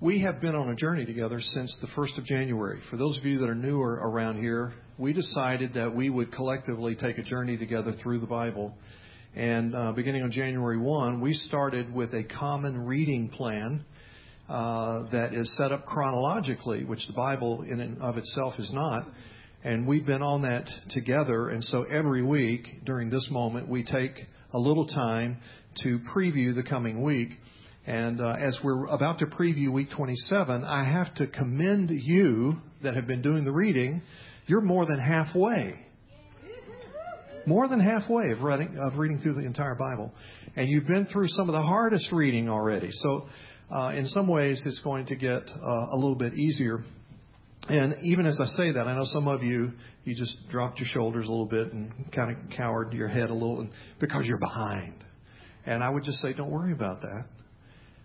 We have been on a journey together since the 1st of January. For those of you that are newer around here, we decided that we would collectively take a journey together through the Bible. And beginning on January 1, we started with a common reading plan that is set up chronologically, which the Bible in and of itself is not. And we've been on that together. And so every week during this moment, we take a little time to preview the coming week. And as we're about to preview week 27, I have to commend you that have been doing the reading. You're more than halfway. More than halfway of reading through the entire Bible. And you've been through some of the hardest reading already. So in some ways, it's going to get a little bit easier. And even as I say that, I know some of you just dropped your shoulders a little bit and kind of cowered your head a little because you're behind. And I would just say, don't worry about that.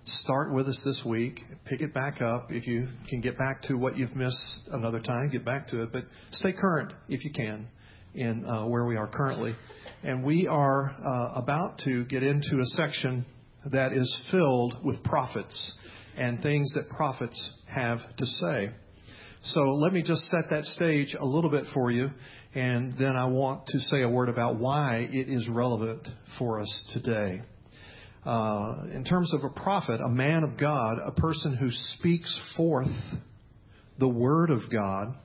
Start with us this week. Pick it back up. If you can get back to what you've missed another time, get back to it. But stay current if you can. In where we are currently. And we are about to get into a section that is filled with prophets and things that prophets have to say. So let me just set that stage a little bit for you, and then I want to say a word about why it is relevant for us today. In terms of a prophet, a man of God, a person who speaks forth the Word of God.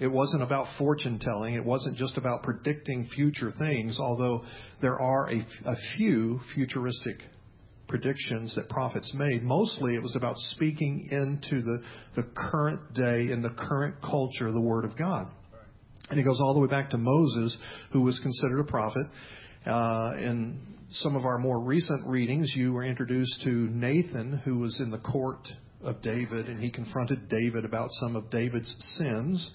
It wasn't about fortune telling. It wasn't just about predicting future things, although there are a few futuristic predictions that prophets made. Mostly it was about speaking into the current day, in the current culture, the Word of God. And it goes all the way back to Moses, who was considered a prophet. In some of our more recent readings, you were introduced to Nathan, who was in the court of David, and he confronted David about some of David's sins.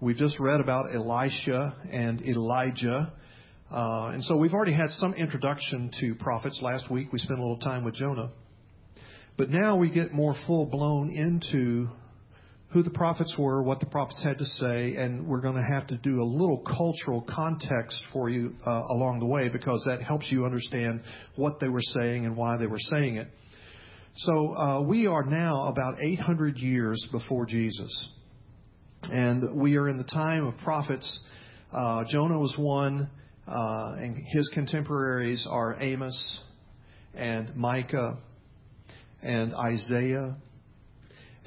We've just read about Elisha and Elijah. And so we've already had some introduction to prophets. Last week we spent a little time with Jonah. But now we get more full-blown into who the prophets were, what the prophets had to say, and we're going to have to do a little cultural context for you along the way, because that helps you understand what they were saying and why they were saying it. So we are now about 800 years before Jesus. And we are in the time of prophets. Jonah was one, and his contemporaries are Amos and Micah and Isaiah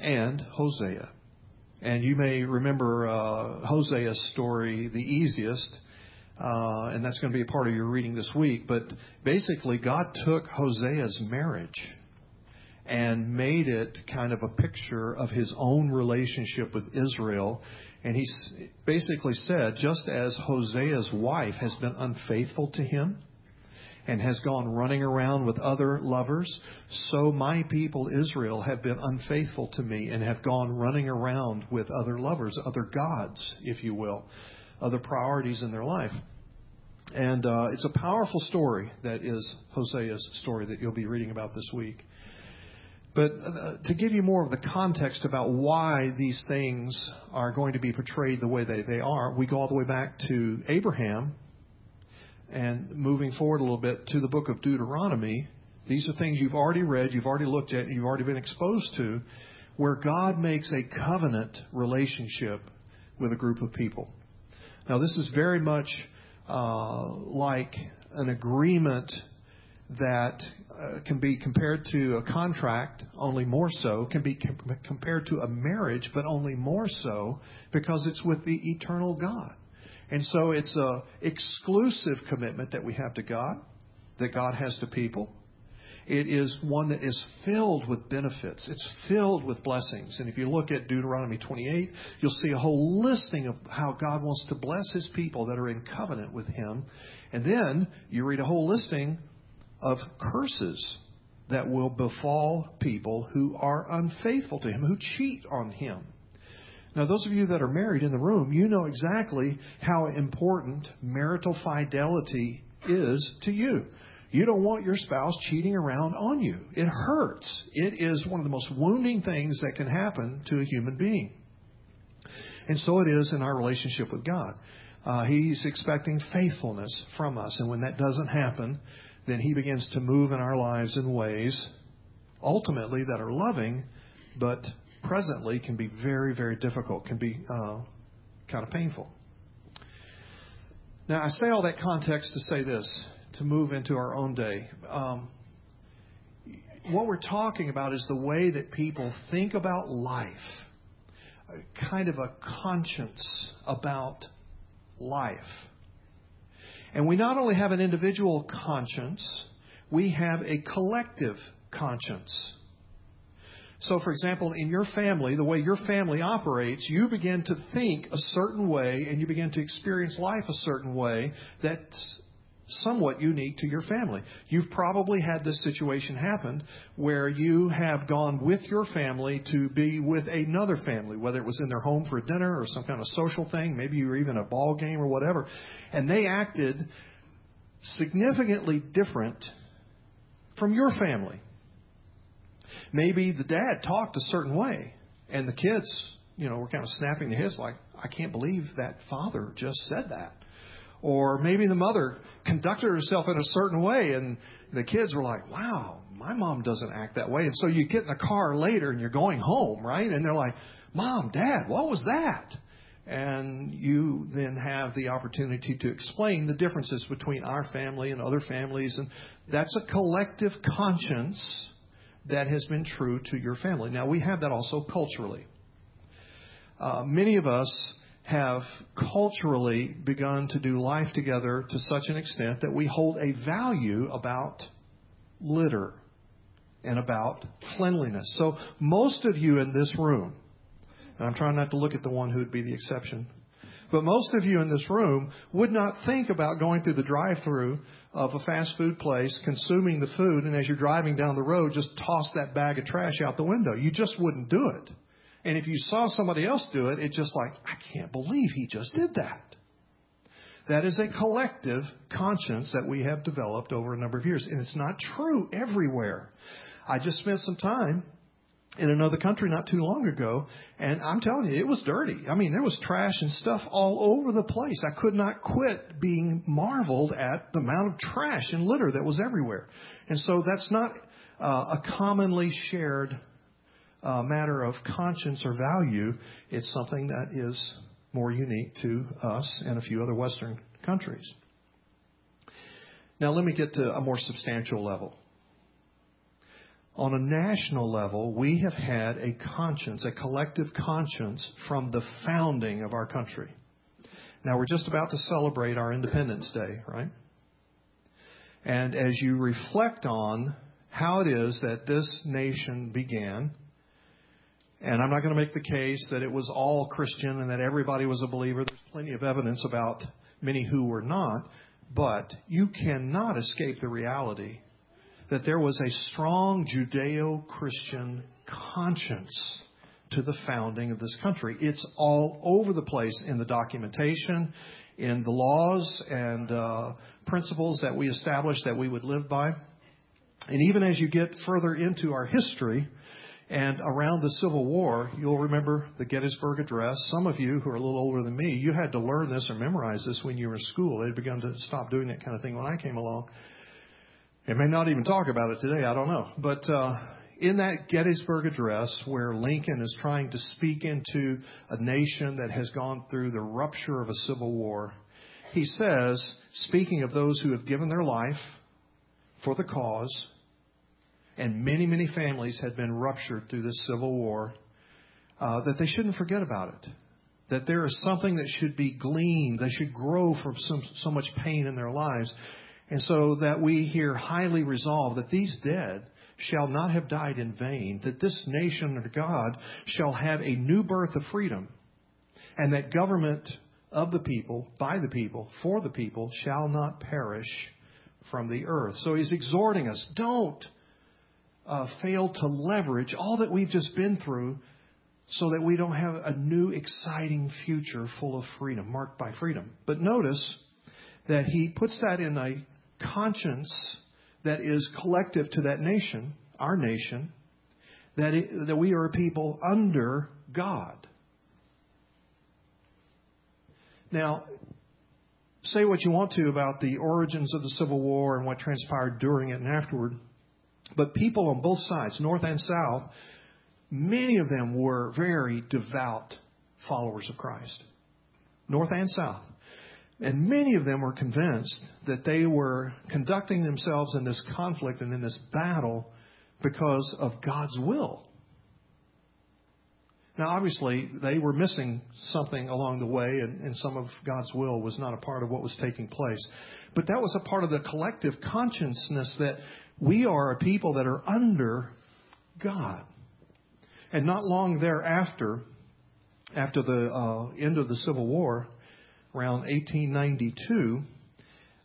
and Hosea. And you may remember Hosea's story the easiest, and that's going to be a part of your reading this week. But basically, God took Hosea's marriage and made it kind of a picture of his own relationship with Israel. And he basically said, just as Hosea's wife has been unfaithful to him and has gone running around with other lovers, so my people Israel have been unfaithful to me and have gone running around with other lovers, other gods, if you will, other priorities in their life. And it's a powerful story that is Hosea's story that you'll be reading about this week. But to give you more of the context about why these things are going to be portrayed the way they are, we go all the way back to Abraham and moving forward a little bit to the book of Deuteronomy. These are things you've already read, you've already looked at, you've already been exposed to, where God makes a covenant relationship with a group of people. Now, this is very much like an agreement that can be compared to a contract, only more so, can be compared to a marriage, but only more so, because it's with the eternal God. And so it's an exclusive commitment that we have to God, that God has to people. It is one that is filled with benefits. It's filled with blessings. And if you look at Deuteronomy 28, you'll see a whole listing of how God wants to bless his people that are in covenant with him. And then you read a whole listing of curses that will befall people who are unfaithful to him, who cheat on him. Now, those of you that are married in the room, you know exactly how important marital fidelity is to you. You don't want your spouse cheating around on you. It hurts. It is one of the most wounding things that can happen to a human being. And so it is in our relationship with God. He's expecting faithfulness from us. And when that doesn't happen, then he begins to move in our lives in ways, ultimately, that are loving, but presently can be very, very difficult, can be kind of painful. Now, I say all that context to say this, to move into our own day. What we're talking about is the way that people think about life, a kind of a conscience about life. And we not only have an individual conscience, we have a collective conscience. So, for example, in your family, the way your family operates, you begin to think a certain way and you begin to experience life a certain way that's somewhat unique to your family. You've probably had this situation happen where you have gone with your family to be with another family, whether it was in their home for dinner or some kind of social thing, maybe you were even at a ball game or whatever, and they acted significantly different from your family. Maybe the dad talked a certain way, and the kids, were kind of snapping their heads like, I can't believe that father just said that. Or maybe the mother conducted herself in a certain way, and the kids were like, wow, my mom doesn't act that way. And so you get in the car later, and you're going home, right? And they're like, Mom, Dad, what was that? And you then have the opportunity to explain the differences between our family and other families. And that's a collective conscience that has been true to your family. Now, we have that also culturally. Many of us have culturally begun to do life together to such an extent that we hold a value about litter and about cleanliness. So most of you in this room, and I'm trying not to look at the one who would be the exception, but most of you in this room would not think about going through the drive-thru of a fast food place, consuming the food, and as you're driving down the road, just toss that bag of trash out the window. You just wouldn't do it. And if you saw somebody else do it, it's just like, I can't believe he just did that. That is a collective conscience that we have developed over a number of years. And it's not true everywhere. I just spent some time in another country not too long ago, and I'm telling you, it was dirty. I mean, there was trash and stuff all over the place. I could not quit being marveled at the amount of trash and litter that was everywhere. And so that's not a commonly shared matter of conscience or value. It's something that is more unique to us and a few other Western countries. Now, let me get to a more substantial level. On a national level, we have had a conscience, a collective conscience, from the founding of our country. Now, we're just about to celebrate our Independence Day, right? And as you reflect on how it is that this nation began, and I'm not going to make the case that it was all Christian and that everybody was a believer. There's plenty of evidence about many who were not, but you cannot escape the reality that there was a strong Judeo-Christian conscience to the founding of this country. It's all over the place in the documentation, in the laws and principles that we established that we would live by. And even as you get further into our history and around the Civil War, you'll remember the Gettysburg Address. Some of you who are a little older than me, you had to learn this or memorize this when you were in school. They had begun to stop doing that kind of thing when I came along. It may not even talk about it today, I don't know. But in that Gettysburg Address where Lincoln is trying to speak into a nation that has gone through the rupture of a civil war, he says, speaking of those who have given their life for the cause, and many, many families had been ruptured through this civil war, that they shouldn't forget about it. That there is something that should be gleaned, that should grow from so much pain in their lives. And so that we here highly resolve that these dead shall not have died in vain, that this nation under God shall have a new birth of freedom, and that government of the people, by the people, for the people, shall not perish from the earth. So he's exhorting us, don't fail to leverage all that we've just been through so that we don't have a new exciting future full of freedom, marked by freedom. But notice that he puts that in a conscience that is collective to that nation, our nation, that we are a people under God. Now, say what you want to about the origins of the Civil War and what transpired during it and afterward, but people on both sides, North and South, Many of them were very devout followers of Christ, north and south. And many of them were convinced that they were conducting themselves in this conflict and in this battle because of God's will. Now, obviously, they were missing something along the way, and some of God's will was not a part of what was taking place. But that was a part of the collective consciousness that we are a people that are under God. And not long thereafter, after the end of the Civil War, around 1892,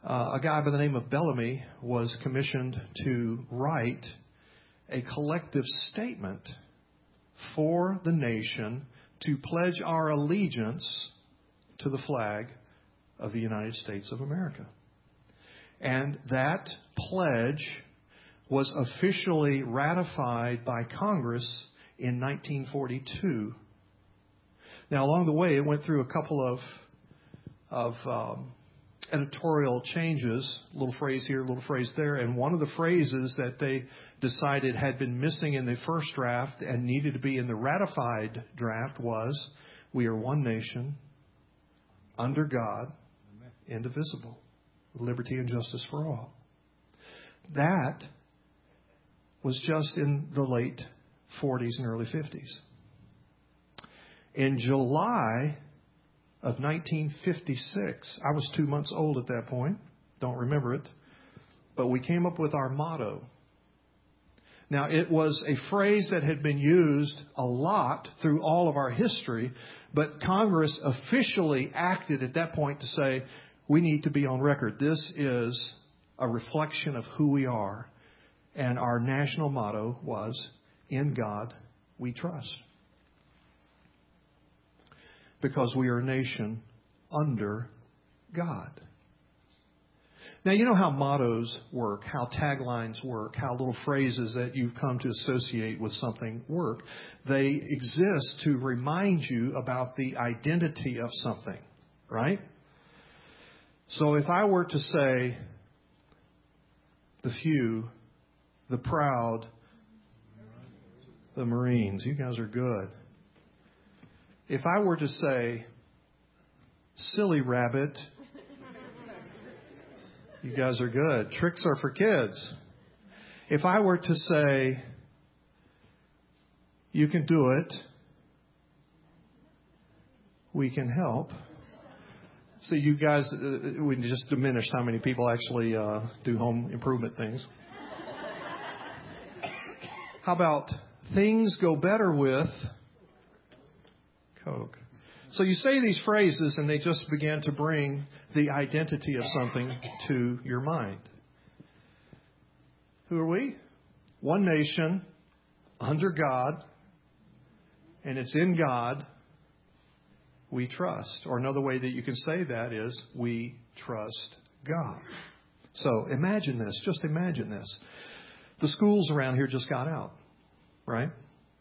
a guy by the name of Bellamy was commissioned to write a collective statement for the nation to pledge our allegiance to the flag of the United States of America. And that pledge was officially ratified by Congress in 1942. Now, along the way, it went through a couple of editorial changes, a little phrase here, a little phrase there. And one of the phrases that they decided had been missing in the first draft and needed to be in the ratified draft was, "We are one nation, under God, indivisible, with liberty and justice for all." That was just in the late 40s and early 50s. In July of 1956, I was 2 months old at that point, don't remember it, but we came up with our motto. Now, it was a phrase that had been used a lot through all of our history, but Congress officially acted at that point to say, we need to be on record. This is a reflection of who we are, and our national motto was, "In God we trust." Because we are a nation under God. Now, you know how mottos work, how taglines work, how little phrases that you've come to associate with something work. They exist to remind you about the identity of something, right? So if I were to say, the few, the proud, the Marines, you guys are good. If I were to say, silly rabbit, you guys are good. Tricks are for kids. If I were to say, you can do it, we can help. So you guys, we just diminished how many people actually do home improvement things. How about things go better with Coke? So you say these phrases and they just began to bring the identity of something to your mind. Who are we? One nation, under God, and it's in God we trust. Or another way that you can say that is, we trust God. So imagine this. Just imagine this. The schools around here just got out, right?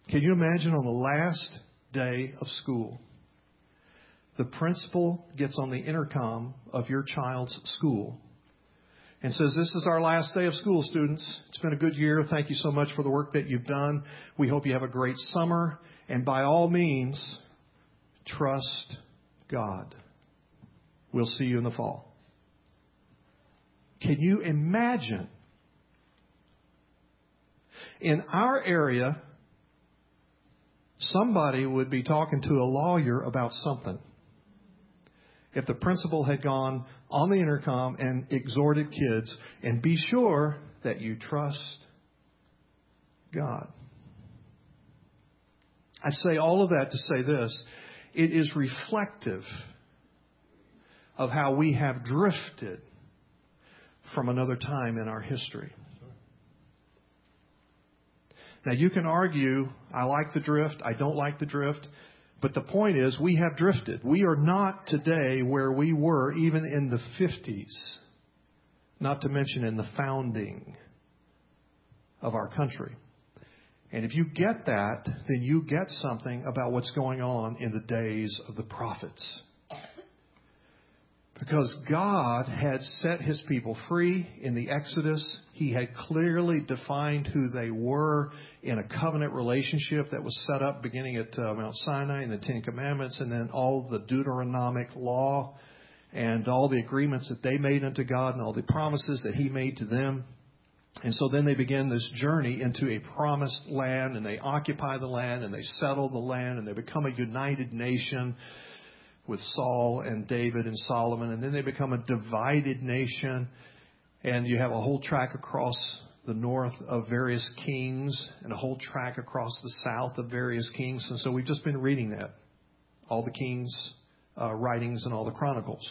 Can you imagine on the last day of school, the principal gets on the intercom of your child's school and says, "This is our last day of school, students. It's been a good year. Thank you so much for the work that you've done. We hope you have a great summer. And by all means, trust God. We'll see you in the fall." Can you imagine? In our area, somebody would be talking to a lawyer about something if the principal had gone on the intercom and exhorted kids, and be sure that you trust God. I say all of that to say this. It is reflective of how we have drifted from another time in our history. Now, you can argue, I like the drift, I don't like the drift. But the point is, we have drifted. We are not today where we were even in the 50s, not to mention in the founding of our country. And if you get that, then you get something about what's going on in the days of the prophets. Because God had set his people free in the Exodus. He had clearly defined who they were in a covenant relationship that was set up beginning at Mount Sinai and the Ten Commandments, and then all the Deuteronomic law and all the agreements that they made unto God and all the promises that he made to them. And so then they begin this journey into a promised land, and they occupy the land, and they settle the land, and they become a united nation with Saul and David and Solomon. And then they become a divided nation, and you have a whole track across the north of various kings and a whole track across the south of various kings. And so we've just been reading that, all the kings' writings and all the chronicles.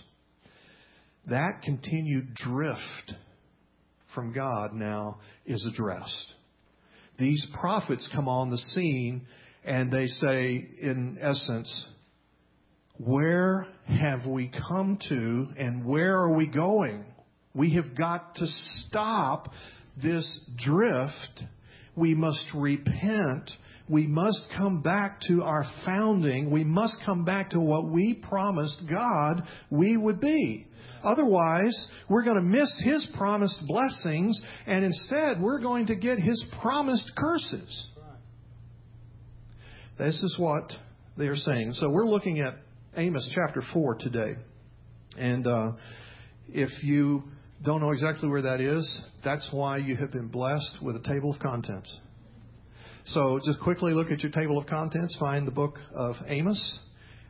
That continued drift from God now is addressed. These prophets come on the scene and they say, in essence, where have we come to and where are we going? We have got to stop this drift. We must repent. We must come back to our founding. We must come back to what we promised God we would be. Otherwise, we're going to miss his promised blessings, and instead we're going to get his promised curses. This is what they're saying. So we're looking at Amos chapter 4 today. And if you don't know exactly where that is, that's why you have been blessed with a table of contents. So just quickly look at your table of contents, find the book of Amos,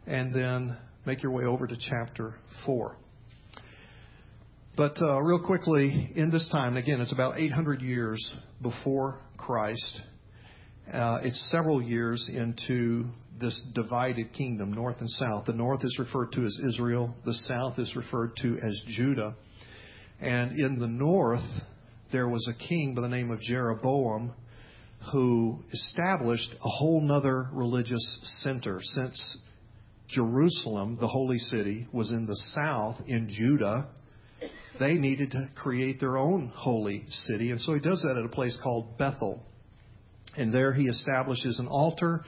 and then make your way over to chapter 4. But real quickly, in this time, and again, it's about 800 years before Christ. It's several years into this divided kingdom, north and south. The north is referred to as Israel. The south is referred to as Judah. And in the north, there was a king by the name of Jeroboam, who established a whole nother religious center. Since Jerusalem, the holy city, was in the south in Judah, they needed to create their own holy city. And so he does that at a place called Bethel. And there he establishes an altar.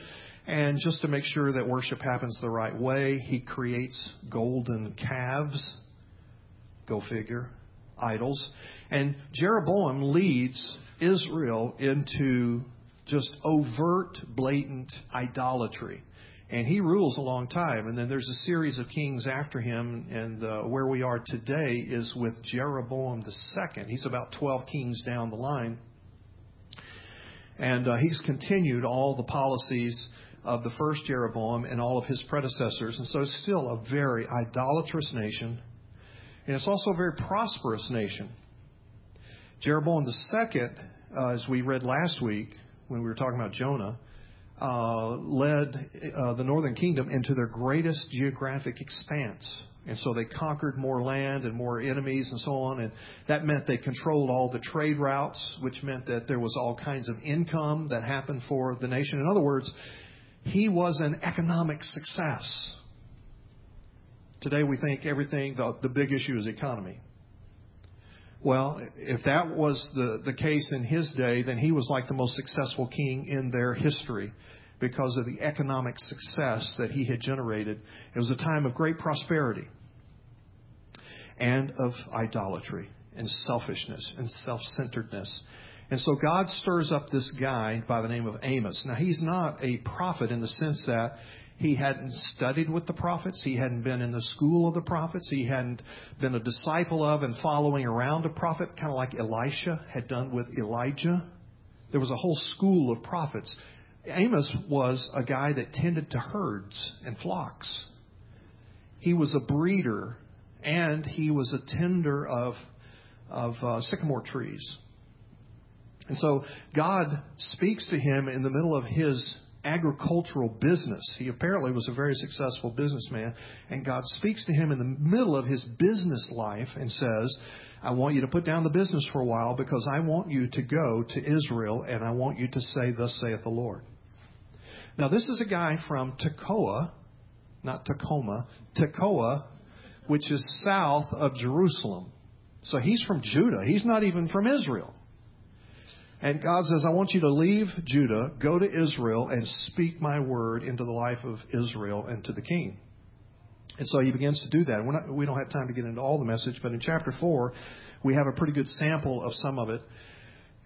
And just to make sure that worship happens the right way, he creates golden calves. Go figure. Idols. And Jeroboam leads Israel into just overt, blatant idolatry. And he rules a long time. And then there's a series of kings after him. And where we are today is with Jeroboam II. He's about 12 kings down the line. And he's continued all the policies of the first Jeroboam and all of his predecessors. And so it's still a very idolatrous nation. And it's also a very prosperous nation. Jeroboam II, as we read last week when we were talking about Jonah, led the northern kingdom into their greatest geographic expanse. And so they conquered more land and more enemies and so on. And that meant they controlled all the trade routes, which meant that there was all kinds of income that happened for the nation. In other words, he was an economic success. Today we think everything, the big issue is economy. Well, if that was the case in his day, then he was like the most successful king in their history because of the economic success that he had generated. It was a time of great prosperity and of idolatry and selfishness and self-centeredness. And so God stirs up this guy by the name of Amos. Now, he's not a prophet in the sense that he hadn't studied with the prophets. He hadn't been in the school of the prophets. He hadn't been a disciple of and following around a prophet, kind of like Elisha had done with Elijah. There was a whole school of prophets. Amos was a guy that tended to herds and flocks. He was a breeder, and he was a tender of sycamore trees. And so God speaks to him in the middle of his agricultural business. He apparently was a very successful businessman, and God speaks to him in the middle of his business life and says, I want you to put down the business for a while because I want you to go to Israel and I want you to say, thus saith the Lord. Now, this is a guy from Tekoa, not Tacoma, Tekoa, which is south of Jerusalem. So he's from Judah. He's not even from Israel. And God says, I want you to leave Judah, go to Israel, and speak my word into the life of Israel and to the king. And so he begins to do that. We don't have time to get into all the message, but in chapter 4, we have a pretty good sample of some of it.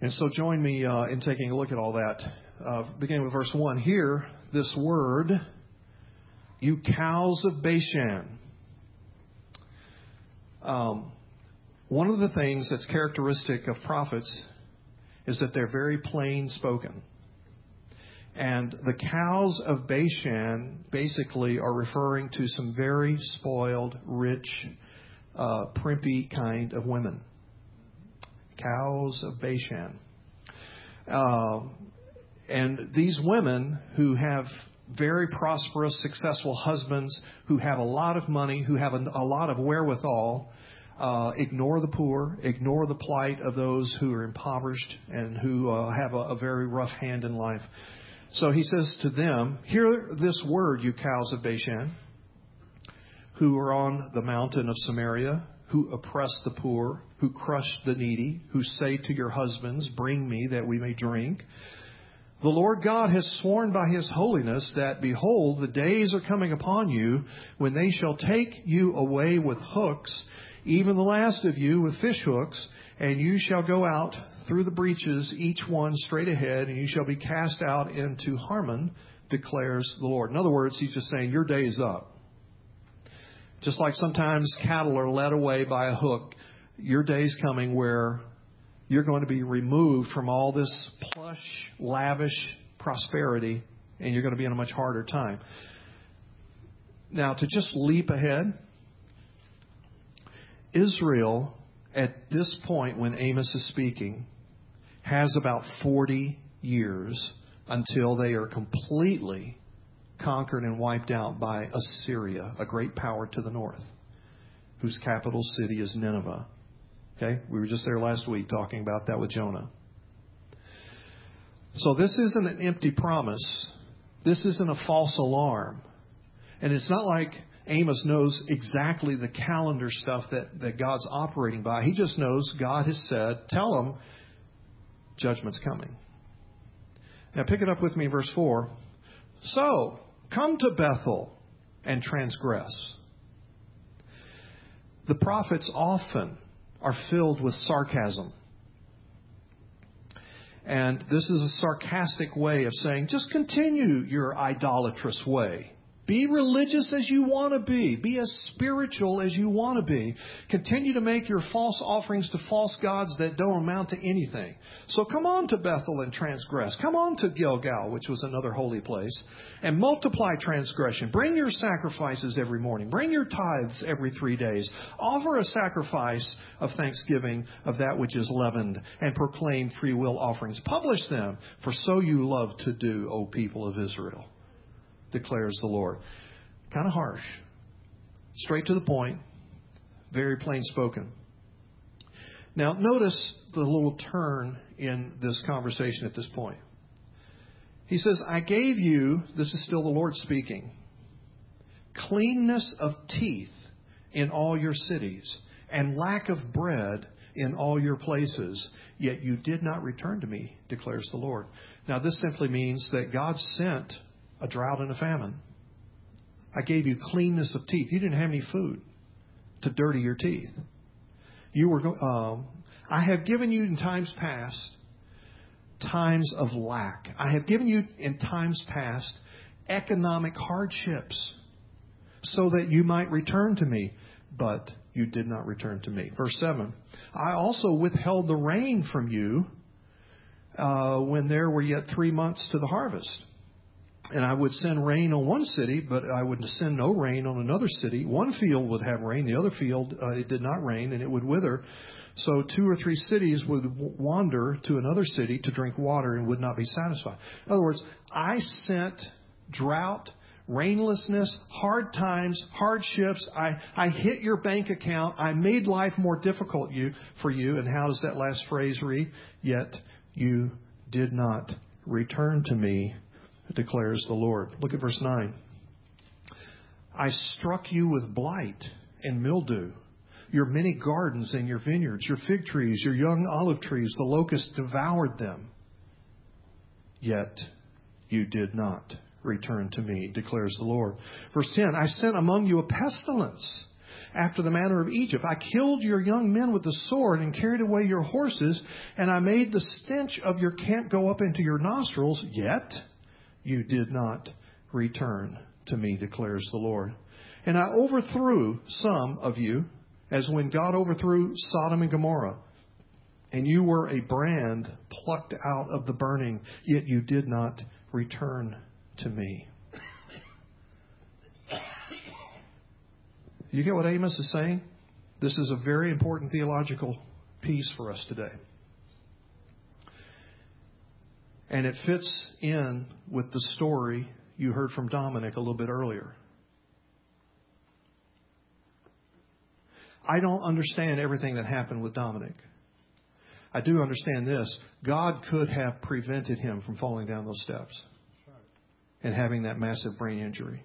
And so join me in taking a look at all that. Beginning with verse 1, hear this word, you cows of Bashan. One of the things that's characteristic of prophets is that they're very plain spoken. And the cows of Bashan basically are referring to some very spoiled, rich, primpy kind of women. Cows of Bashan. And these women who have very prosperous, successful husbands, who have a lot of money, who have a lot of wherewithal, ignore the poor, ignore the plight of those who are impoverished and who have a very rough hand in life. So he says to them, hear this word, you cows of Bashan, who are on the mountain of Samaria, who oppress the poor, who crush the needy, who say to your husbands, bring me that we may drink. The Lord God has sworn by his holiness that, behold, the days are coming upon you when they shall take you away with hooks, even the last of you with fish hooks, and you shall go out through the breaches, each one straight ahead, and you shall be cast out into Harmon, declares the Lord. In other words, he's just saying, your day is up. Just like sometimes cattle are led away by a hook, your day's coming where you're going to be removed from all this plush, lavish prosperity, and you're going to be in a much harder time. Now, to just leap ahead, Israel, at this point when Amos is speaking, has about 40 years until they are completely conquered and wiped out by Assyria, a great power to the north, whose capital city is Nineveh. Okay? We were just there last week talking about that with Jonah. So this isn't an empty promise. This isn't a false alarm. And it's not like Amos knows exactly the calendar stuff that God's operating by. He just knows God has said, tell them judgment's coming. Now pick it up with me in verse 4. So, come to Bethel and transgress. The prophets often are filled with sarcasm. And this is a sarcastic way of saying, just continue your idolatrous way. Be religious as you want to be. Be as spiritual as you want to be. Continue to make your false offerings to false gods that don't amount to anything. So come on to Bethel and transgress. Come on to Gilgal, which was another holy place, and multiply transgression. Bring your sacrifices every morning. Bring your tithes every 3 days. Offer a sacrifice of thanksgiving of that which is leavened, and proclaim free will offerings. Publish them, for so you love to do, O people of Israel, declares the Lord. Kind of harsh. Straight to the point. Very plain spoken. Now, notice the little turn in this conversation at this point. He says, I gave you, this is still the Lord speaking, cleanness of teeth in all your cities, and lack of bread in all your places, yet you did not return to me, declares the Lord. Now, this simply means that God sent a drought and a famine. I gave you cleanness of teeth. You didn't have any food to dirty your teeth. You were. I have given you in times past times of lack. I have given you in times past economic hardships so that you might return to me. But you did not return to me. Verse 7. I also withheld the rain from you when there were yet 3 months to the harvest. And I would send rain on one city, but I would send no rain on another city. One field would have rain, the other field, it did not rain, and it would wither. So 2 or 3 cities would wander to another city to drink water and would not be satisfied. In other words, I sent drought, rainlessness, hard times, hardships. I hit your bank account. I made life more difficult for you. And how does that last phrase read? Yet you did not return to me, declares the Lord. Look at verse 9. I struck you with blight and mildew, your many gardens and your vineyards, your fig trees, your young olive trees. The locusts devoured them. Yet you did not return to me, declares the Lord. Verse 10, I sent among you a pestilence after the manner of Egypt. I killed your young men with the sword and carried away your horses, and I made the stench of your camp go up into your nostrils, yet you did not return to me, declares the Lord. And I overthrew some of you as when God overthrew Sodom and Gomorrah, and you were a brand plucked out of the burning, yet you did not return to me. You get what Amos is saying? This is a very important theological piece for us today. And it fits in with the story you heard from Dominic a little bit earlier. I don't understand everything that happened with Dominic. I do understand this. God could have prevented him from falling down those steps and having that massive brain injury.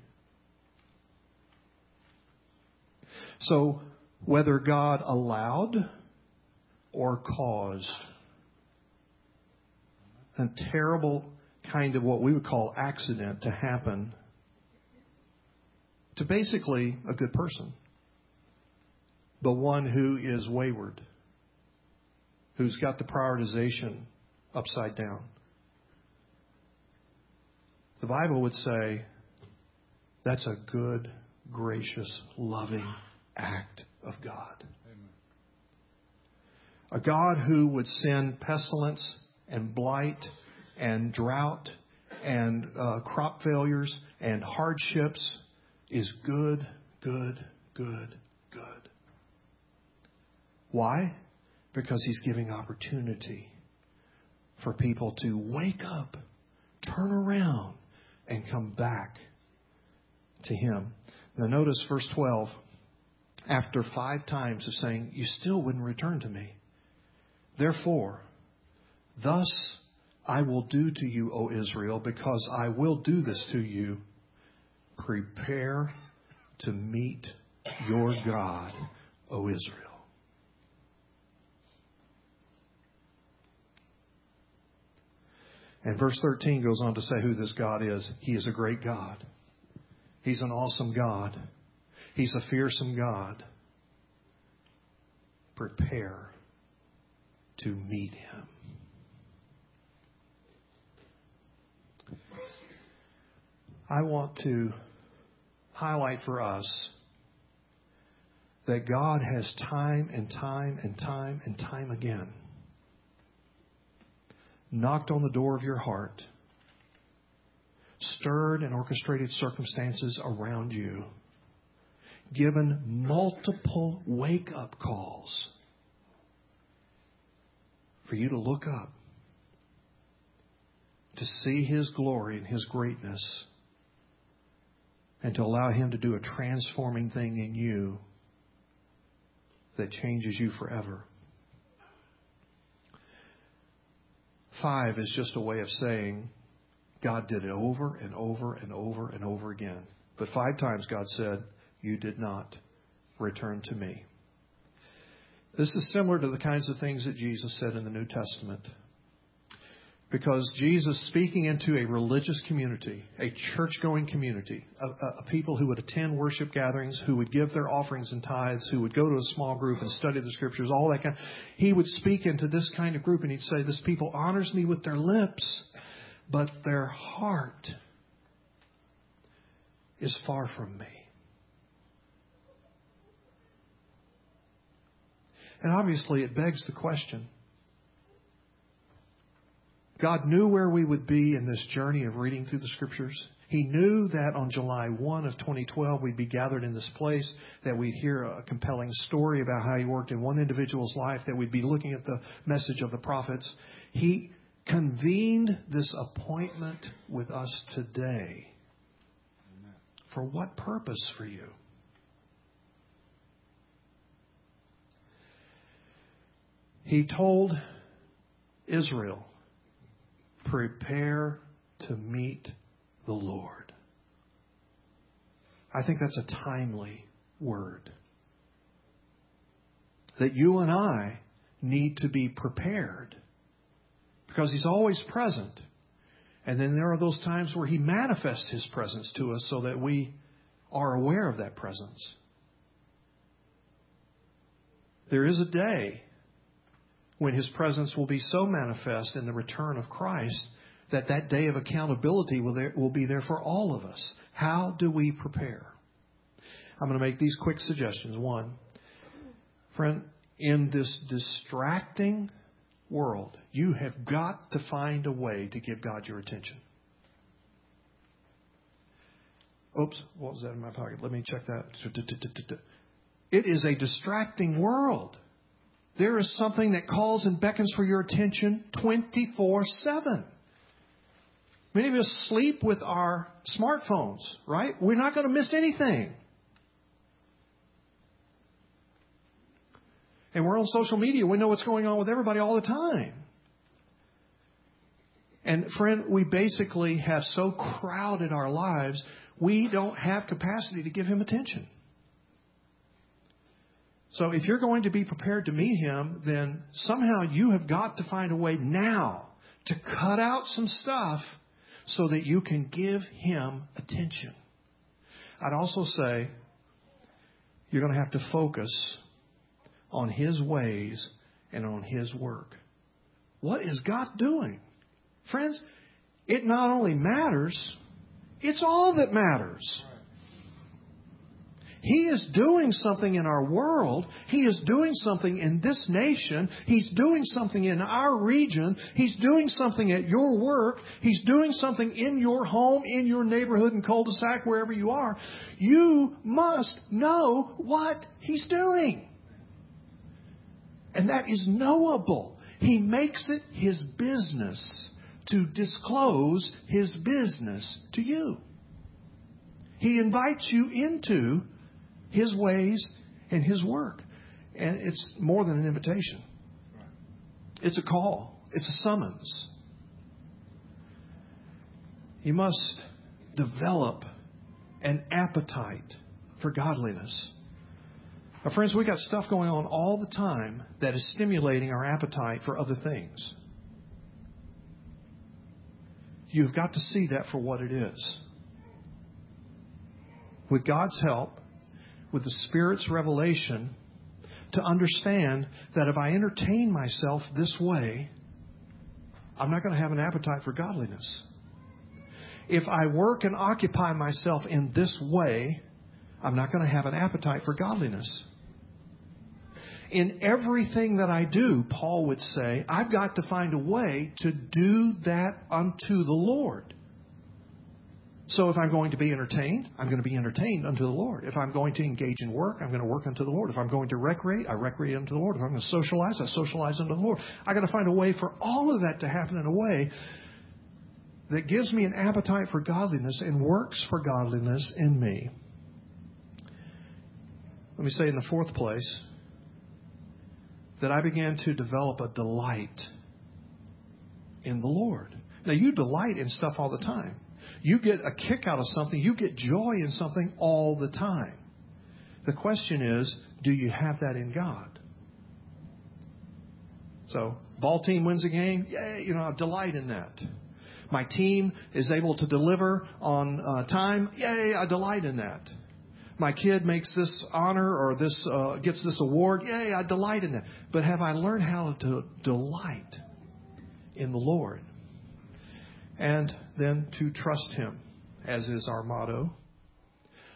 So whether God allowed or caused a terrible kind of what we would call accident to happen to basically a good person, but one who is wayward, who's got the prioritization upside down. The Bible would say that's a good, gracious, loving act of God. Amen. A God who would send pestilence and blight and drought and crop failures and hardships is good, good, good, good. Why? Because he's giving opportunity for people to wake up, turn around, and come back to him. Now notice verse 12. After 5 times of saying, you still wouldn't return to me. Therefore, thus I will do to you, O Israel, because I will do this to you. Prepare to meet your God, O Israel. And verse 13 goes on to say who this God is. He is a great God. He's an awesome God. He's a fearsome God. Prepare to meet him. I want to highlight for us that God has time and time and time and time again knocked on the door of your heart, stirred and orchestrated circumstances around you, given multiple wake-up calls for you to look up, to see his glory and his greatness, and to allow him to do a transforming thing in you that changes you forever. 5 is just a way of saying God did it over and over and over and over again. But 5 times God said, you did not return to me. This is similar to the kinds of things that Jesus said in the New Testament. Because Jesus, speaking into a religious community, a church-going community, a people who would attend worship gatherings, who would give their offerings and tithes, who would go to a small group and study the Scriptures, all that kind, he would speak into this kind of group and he'd say, this people honors me with their lips, but their heart is far from me. And obviously, it begs the question. God knew where we would be in this journey of reading through the Scriptures. He knew that on July 1 of 2012, we'd be gathered in this place, that we'd hear a compelling story about how he worked in one individual's life, that we'd be looking at the message of the prophets. He convened this appointment with us today. For what purpose for you? He told Israel, prepare to meet the Lord. I think that's a timely word. That you and I need to be prepared. Because he's always present. And then there are those times where he manifests his presence to us so that we are aware of that presence. There is a day when his presence will be so manifest in the return of Christ that that day of accountability will be there for all of us. How do we prepare? I'm going to make these quick suggestions. One, friend, in this distracting world, you have got to find a way to give God your attention. Oops, what was that in my pocket? Let me check that. It is a distracting world. There is something that calls and beckons for your attention 24/7. Many of us sleep with our smartphones, right? We're not going to miss anything. And we're on social media. We know what's going on with everybody all the time. And friend, we basically have so crowded our lives, we don't have capacity to give him attention. So if you're going to be prepared to meet him, then somehow you have got to find a way now to cut out some stuff so that you can give him attention. I'd also say you're going to have to focus on his ways and on his work. What is God doing? Friends, it not only matters, it's all that matters. He is doing something in our world. He is doing something in this nation. He's doing something in our region. He's doing something at your work. He's doing something in your home, in your neighborhood and cul-de-sac, wherever you are. You must know what he's doing. And that is knowable. He makes it his business to disclose his business to you. He invites you into his ways and his work. And it's more than an invitation. It's a call. It's a summons. You must develop an appetite for godliness. Now, friends, we got stuff going on all the time that is stimulating our appetite for other things. You've got to see that for what it is. With God's help, with the Spirit's revelation, to understand that if I entertain myself this way, I'm not going to have an appetite for godliness. If I work and occupy myself in this way, I'm not going to have an appetite for godliness. In everything that I do, Paul would say, I've got to find a way to do that unto the Lord. So if I'm going to be entertained, I'm going to be entertained unto the Lord. If I'm going to engage in work, I'm going to work unto the Lord. If I'm going to recreate, I recreate unto the Lord. If I'm going to socialize, I socialize unto the Lord. I've got to find a way for all of that to happen in a way that gives me an appetite for godliness and works for godliness in me. Let me say in the fourth place that I began to develop a delight in the Lord. Now, you delight in stuff all the time. You get a kick out of something. You get joy in something all the time. The question is, do you have that in God? So, ball team wins a game. Yay, I delight in that. My team is able to deliver on time. Yay, I delight in that. My kid makes this honor or this gets this award. Yay, I delight in that. But have I learned how to delight in the Lord? And then to trust him, as is our motto.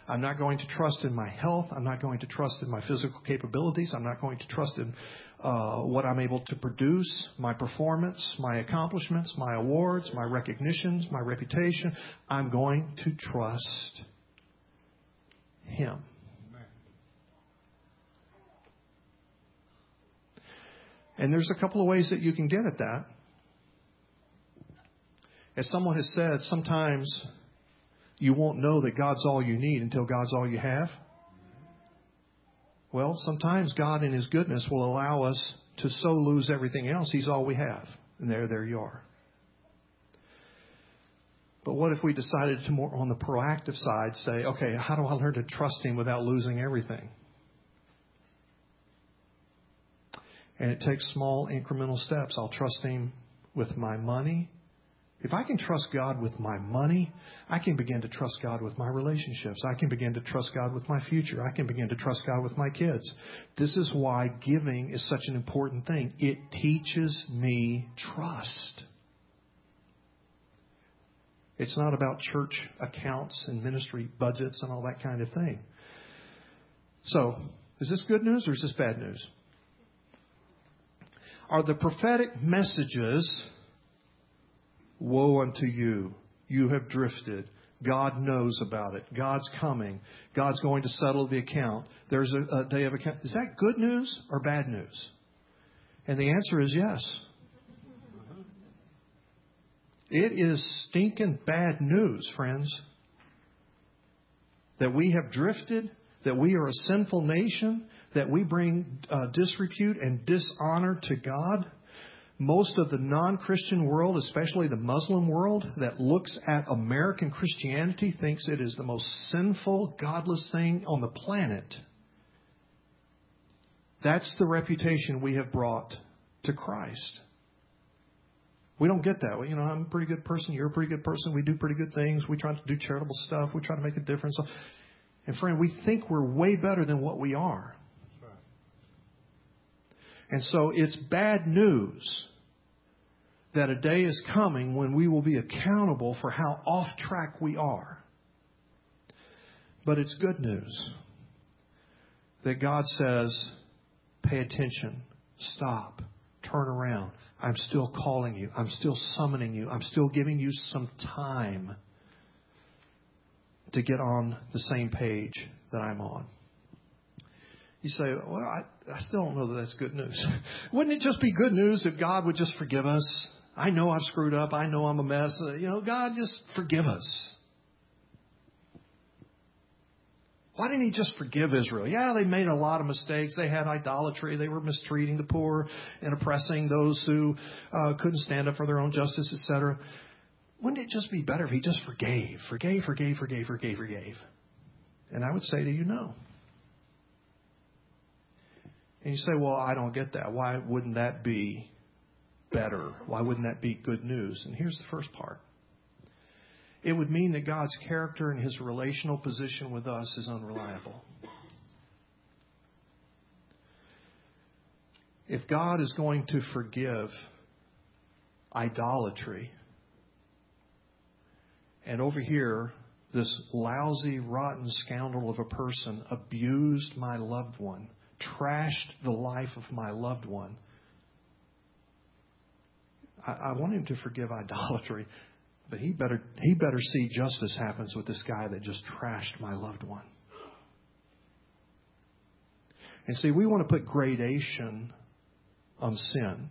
I'm not going to trust in my health. I'm not going to trust in my physical capabilities. I'm not going to trust in what I'm able to produce, my performance, my accomplishments, my awards, my recognitions, my reputation. I'm going to trust him. And there's a couple of ways that you can get at that. As someone has said, sometimes you won't know that God's all you need until God's all you have. Well, sometimes God in his goodness will allow us to so lose everything else. He's all we have. And there you are. But what if we decided to more on the proactive side say, okay, how do I learn to trust him without losing everything? And it takes small incremental steps. I'll trust him with my money, If I can trust God with my money, I can begin to trust God with my relationships. I can begin to trust God with my future. I can begin to trust God with my kids. This is why giving is such an important thing. It teaches me trust. It's not about church accounts and ministry budgets and all that kind of thing. So, is this good news or is this bad news? Are the prophetic messages, woe unto you, you have drifted, God knows about it, God's coming, God's going to settle the account, there's a day of account, is that good news or bad news? And the answer is yes. It is stinking bad news, friends, that we have drifted, that we are a sinful nation, that we bring disrepute and dishonor to God. Most of the non-Christian world, especially the Muslim world, that looks at American Christianity thinks it is the most sinful, godless thing on the planet. That's the reputation we have brought to Christ. We don't get that. You know, I'm a pretty good person. You're a pretty good person. We do pretty good things. We try to do charitable stuff. We try to make a difference. And friend, we think we're way better than what we are. And so it's bad news that a day is coming when we will be accountable for how off track we are. But it's good news that God says, pay attention, stop, turn around. I'm still calling you. I'm still summoning you. I'm still giving you some time to get on the same page that I'm on. You say, well, I still don't know that that's good news. Wouldn't it just be good news if God would just forgive us? I know I've screwed up. I know I'm a mess. You know, God, just forgive us. Why didn't he just forgive Israel? Yeah, they made a lot of mistakes. They had idolatry. They were mistreating the poor and oppressing those who couldn't stand up for their own justice, etc. Wouldn't it just be better if he just forgave? And I would say to you, no. And you say, well, I don't get that. Why wouldn't that be better? Why wouldn't that be good news? And here's the first part. It would mean that God's character and his relational position with us is unreliable. If God is going to forgive idolatry, and over here, this lousy, rotten scoundrel of a person abused my loved one, trashed the life of my loved one. I want him to forgive idolatry, but he better see justice happens with this guy that just trashed my loved one. And see, we want to put gradation on sin.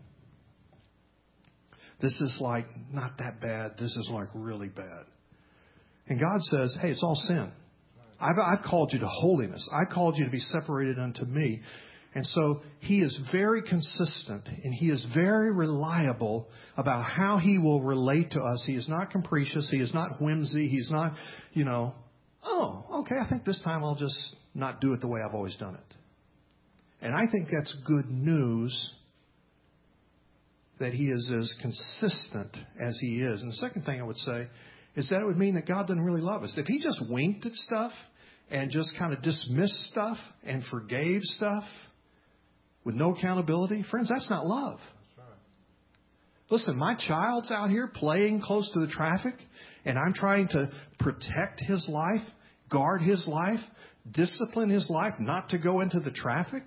This is like not that bad. This is like really bad. And God says, hey, it's all sin. I've called you to holiness. I called you to be separated unto me. And so he is very consistent and he is very reliable about how he will relate to us. He is not capricious. He is not whimsy. He's not, oh, okay, I think this time I'll just not do it the way I've always done it. And I think that's good news that he is as consistent as he is. And the second thing I would say is that it would mean that God doesn't really love us. If he just winked at stuff and just kind of dismissed stuff and forgave stuff with no accountability, friends, that's not love. That's right. Listen, my child's out here playing close to the traffic, and I'm trying to protect his life, guard his life, discipline his life not to go into the traffic.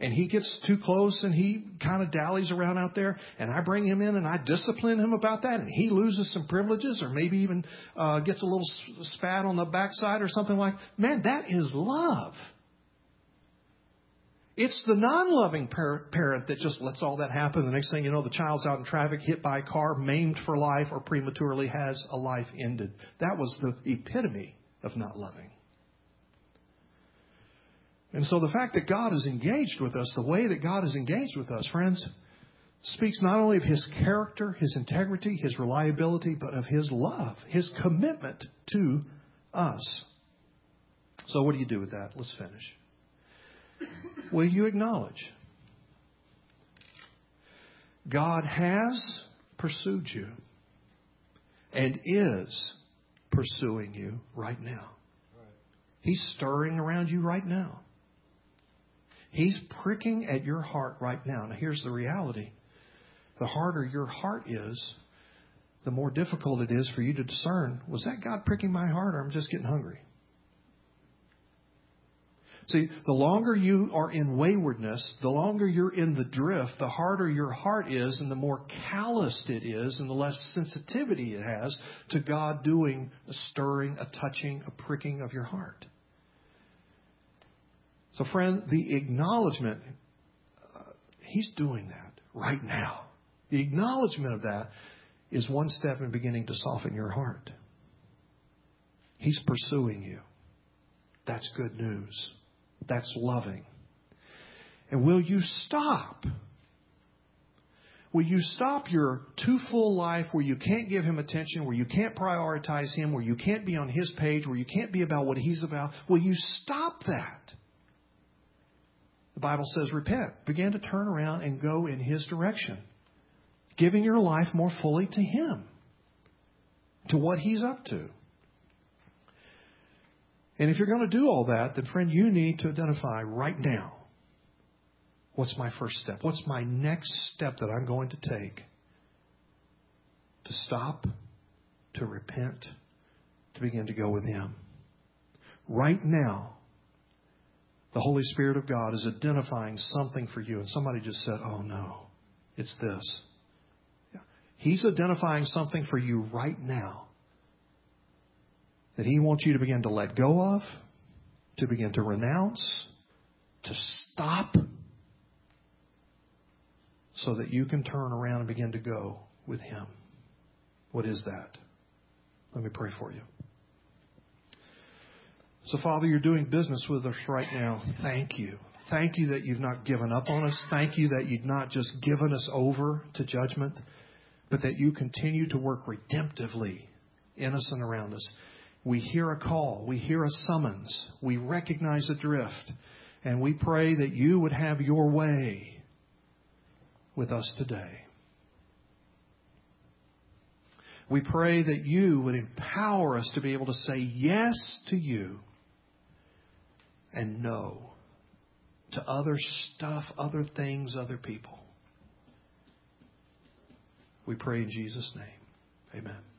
And he gets too close and he kind of dallies around out there. And I bring him in and I discipline him about that. And he loses some privileges or maybe even gets a little spat on the backside or something like that. Man, that is love. It's the non-loving parent that just lets all that happen. The next thing you know, the child's out in traffic, hit by a car, maimed for life, or prematurely has a life ended. That was the epitome of not loving. And so the fact that God is engaged with us, the way that God is engaged with us, friends, speaks not only of his character, his integrity, his reliability, but of his love, his commitment to us. So what do you do with that? Let's finish. Will you acknowledge God has pursued you and is pursuing you right now. He's stirring around you right now. He's pricking at your heart right now. Now, here's the reality. The harder your heart is, the more difficult it is for you to discern, was that God pricking my heart, or I'm just getting hungry? See, the longer you are in waywardness, the longer you're in the drift, the harder your heart is, and the more calloused it is, and the less sensitivity it has to God doing a stirring, a touching, a pricking of your heart. So, friend, the acknowledgement, he's doing that right now. The acknowledgement of that is one step in beginning to soften your heart. He's pursuing you. That's good news. That's loving. And will you stop? Will you stop your too full life where you can't give him attention, where you can't prioritize him, where you can't be on his page, where you can't be about what he's about? Will you stop that? The Bible says, repent. Begin to turn around and go in his direction, giving your life more fully to him, to what he's up to. And if you're going to do all that, then friend, you need to identify right now, what's my first step? What's my next step that I'm going to take to stop, to repent, to begin to go with him? Right now, the Holy Spirit of God is identifying something for you. And somebody just said, oh, no, it's this. Yeah. He's identifying something for you right now that he wants you to begin to let go of, to begin to renounce, to stop, so that you can turn around and begin to go with him. What is that? Let me pray for you. So, Father, you're doing business with us right now. Thank you. Thank you that you've not given up on us. Thank you that you've not just given us over to judgment, but that you continue to work redemptively in us and around us. We hear a call. We hear a summons. We recognize a drift. And we pray that you would have your way with us today. We pray that you would empower us to be able to say yes to you and no to other stuff, other things, other people. We pray in Jesus' name. Amen.